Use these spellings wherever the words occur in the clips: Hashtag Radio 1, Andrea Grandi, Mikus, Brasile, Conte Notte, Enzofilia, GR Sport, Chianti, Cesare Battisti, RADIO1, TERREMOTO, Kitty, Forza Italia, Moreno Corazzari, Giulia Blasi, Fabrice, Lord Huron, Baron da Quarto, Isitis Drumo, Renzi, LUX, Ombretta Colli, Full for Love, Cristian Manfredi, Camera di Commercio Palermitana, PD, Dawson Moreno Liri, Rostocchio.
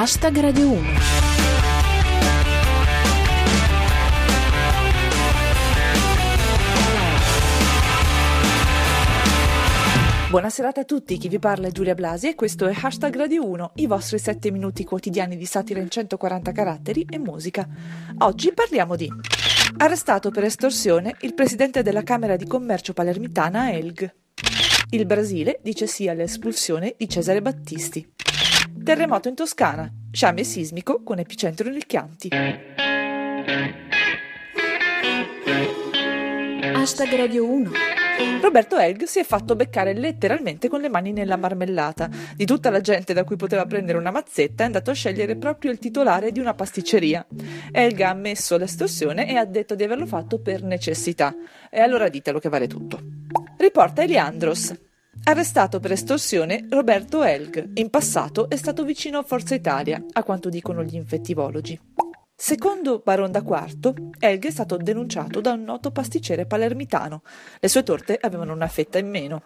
Hashtag Radio 1. Buonasera a tutti, chi vi parla è Giulia Blasi e questo è Hashtag Radio 1, i vostri 7 minuti quotidiani di satira in 140 caratteri e musica. Oggi parliamo di... arrestato per estorsione il presidente della Camera di Commercio Palermitana Helg. Il Brasile dice sì all'espulsione di Cesare Battisti. Terremoto in Toscana, sciame sismico con epicentro nel Chianti. Hashtag Radio 1. Roberto Helg si è fatto beccare letteralmente con le mani nella marmellata. Di tutta la gente da cui poteva prendere una mazzetta è andato a scegliere proprio il titolare di una pasticceria. Helg ha ammesso l'estorsione e ha detto di averlo fatto per necessità. E allora ditelo che vale tutto. Riporta Eliandros. Arrestato per estorsione Roberto Helg. In passato è stato vicino a Forza Italia, a quanto dicono gli infettivologi. Secondo Baron da Quarto, Helg è stato denunciato da un noto pasticcere palermitano. Le sue torte avevano una fetta in meno.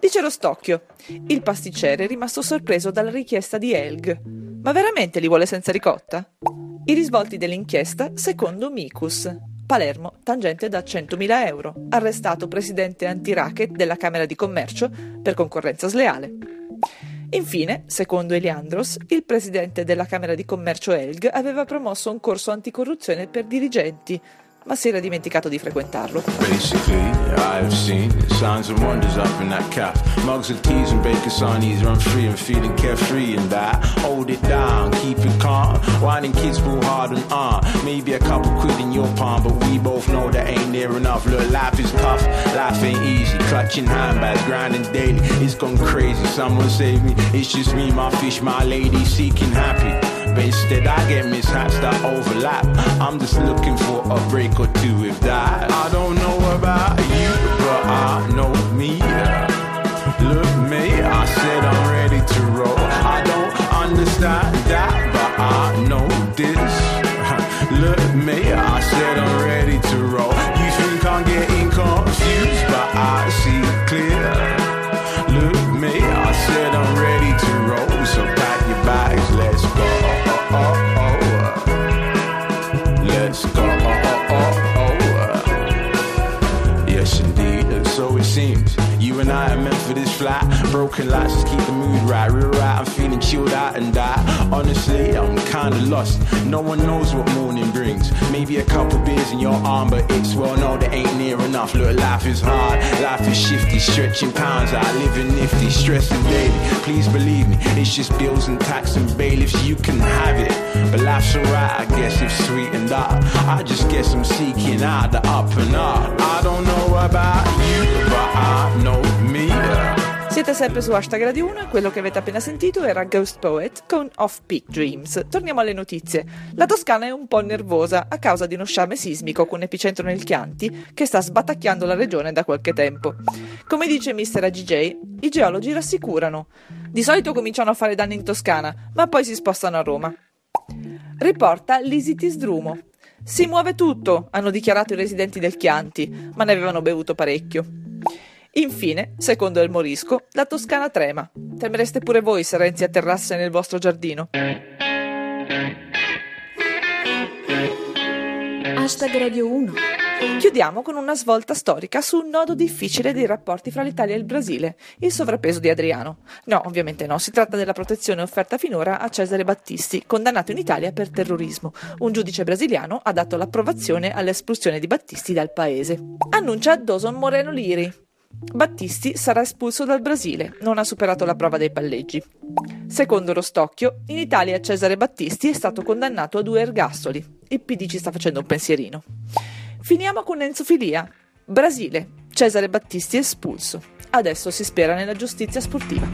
Dice Rostocchio, il pasticcere è rimasto sorpreso dalla richiesta di Helg. Ma veramente li vuole senza ricotta? I risvolti dell'inchiesta secondo Mikus. Palermo, tangente da 100.000 euro. Arrestato presidente anti-racket della Camera di Commercio per concorrenza sleale. Infine, secondo Eliandros, il presidente della Camera di Commercio Helg aveva promosso un corso anticorruzione per dirigenti, ma si era dimenticato di frequentarlo. Instead I get mishaps that overlap. I'm just looking for a break or two if that. I don't know about you, but I know me. Look me, I said I'm ready to roll. I don't understand that, but I know this. Look me, I said I'm ready to roll. You think I'm getting confused, but I see clear. Look me, I said I'm ready to roll. So pack your bags, let's go. Let's go. Yes, indeed, and so it seems. You and I are meant for this flight. Broken lights just keep the mood right. Real right, I'm feeling chilled out and die. Honestly, I'm kinda lost. No one knows what morning brings. Maybe a couple beers in your arm, but it's well, no, that ain't near enough. Look, life is hard, life is shifty. Stretching pounds, I live in nifty. Stressing daily, please believe me. It's just bills and tax and bailiffs, you can have it. But life's alright, I guess, if sweetened up. I just guess I'm seeking out the up and up. I don't know about you, but I know. Siete sempre su Hashtag Radio 1, quello che avete appena sentito era Ghost Poet con Off Peak Dreams. Torniamo alle notizie. La Toscana è un po' nervosa a causa di uno sciame sismico con epicentro nel Chianti che sta sbatacchiando la regione da qualche tempo. Come dice Mr. AGJ, i geologi rassicurano. Di solito cominciano a fare danni in Toscana, ma poi si spostano a Roma. Riporta l'Isitis Drumo. Si muove tutto, hanno dichiarato i residenti del Chianti, ma ne avevano bevuto parecchio. Infine, secondo il Morisco, la Toscana trema. Temereste pure voi se Renzi atterrasse nel vostro giardino? Hashtag Radio 1. Chiudiamo con una svolta storica su un nodo difficile dei rapporti fra l'Italia e il Brasile, il sovrappeso di Adriano. No, ovviamente no, si tratta della protezione offerta finora a Cesare Battisti, condannato in Italia per terrorismo. Un giudice brasiliano ha dato l'approvazione all'espulsione di Battisti dal paese. Annuncia Dawson Moreno Liri. Battisti sarà espulso dal Brasile, non ha superato la prova dei palleggi. Secondo Rostocchio, in Italia Cesare Battisti è stato condannato a 2 ergastoli. Il PD ci sta facendo un pensierino. Finiamo con Enzofilia. Brasile, Cesare Battisti espulso. Adesso si spera nella giustizia sportiva.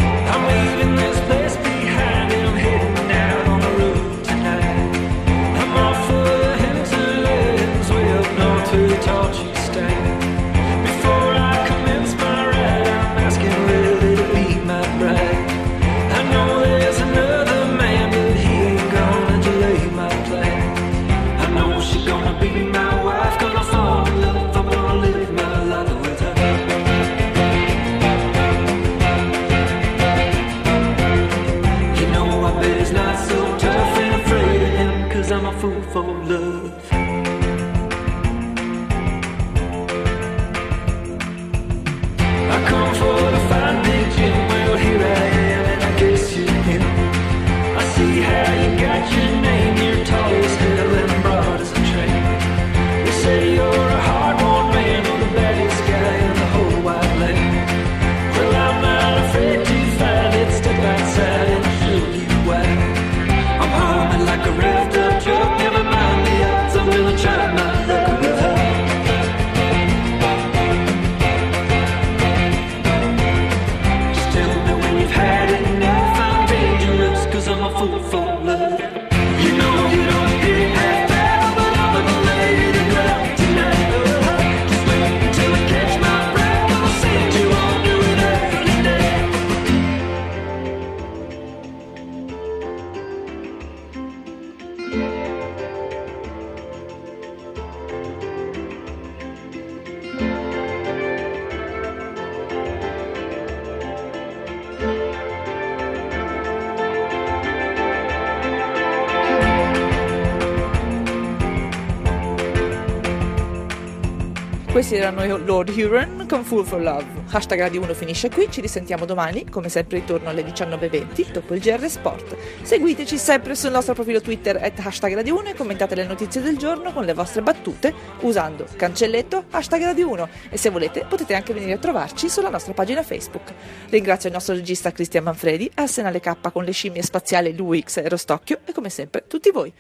Questi erano Lord Huron con Full for Love. Hashtag Radio 1 finisce qui, ci risentiamo domani, come sempre intorno alle 19.20, dopo il GR Sport. Seguiteci sempre sul nostro profilo Twitter @#Radio1 e commentate le notizie del giorno con le vostre battute usando cancelletto #Radio1. E se volete potete anche venire a trovarci sulla nostra pagina Facebook. Ringrazio il nostro regista Cristian Manfredi, al Senale K con le scimmie spaziali LUX e Rostocchio e come sempre tutti voi.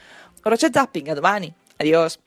Ora c'è Zapping, a domani. Adios.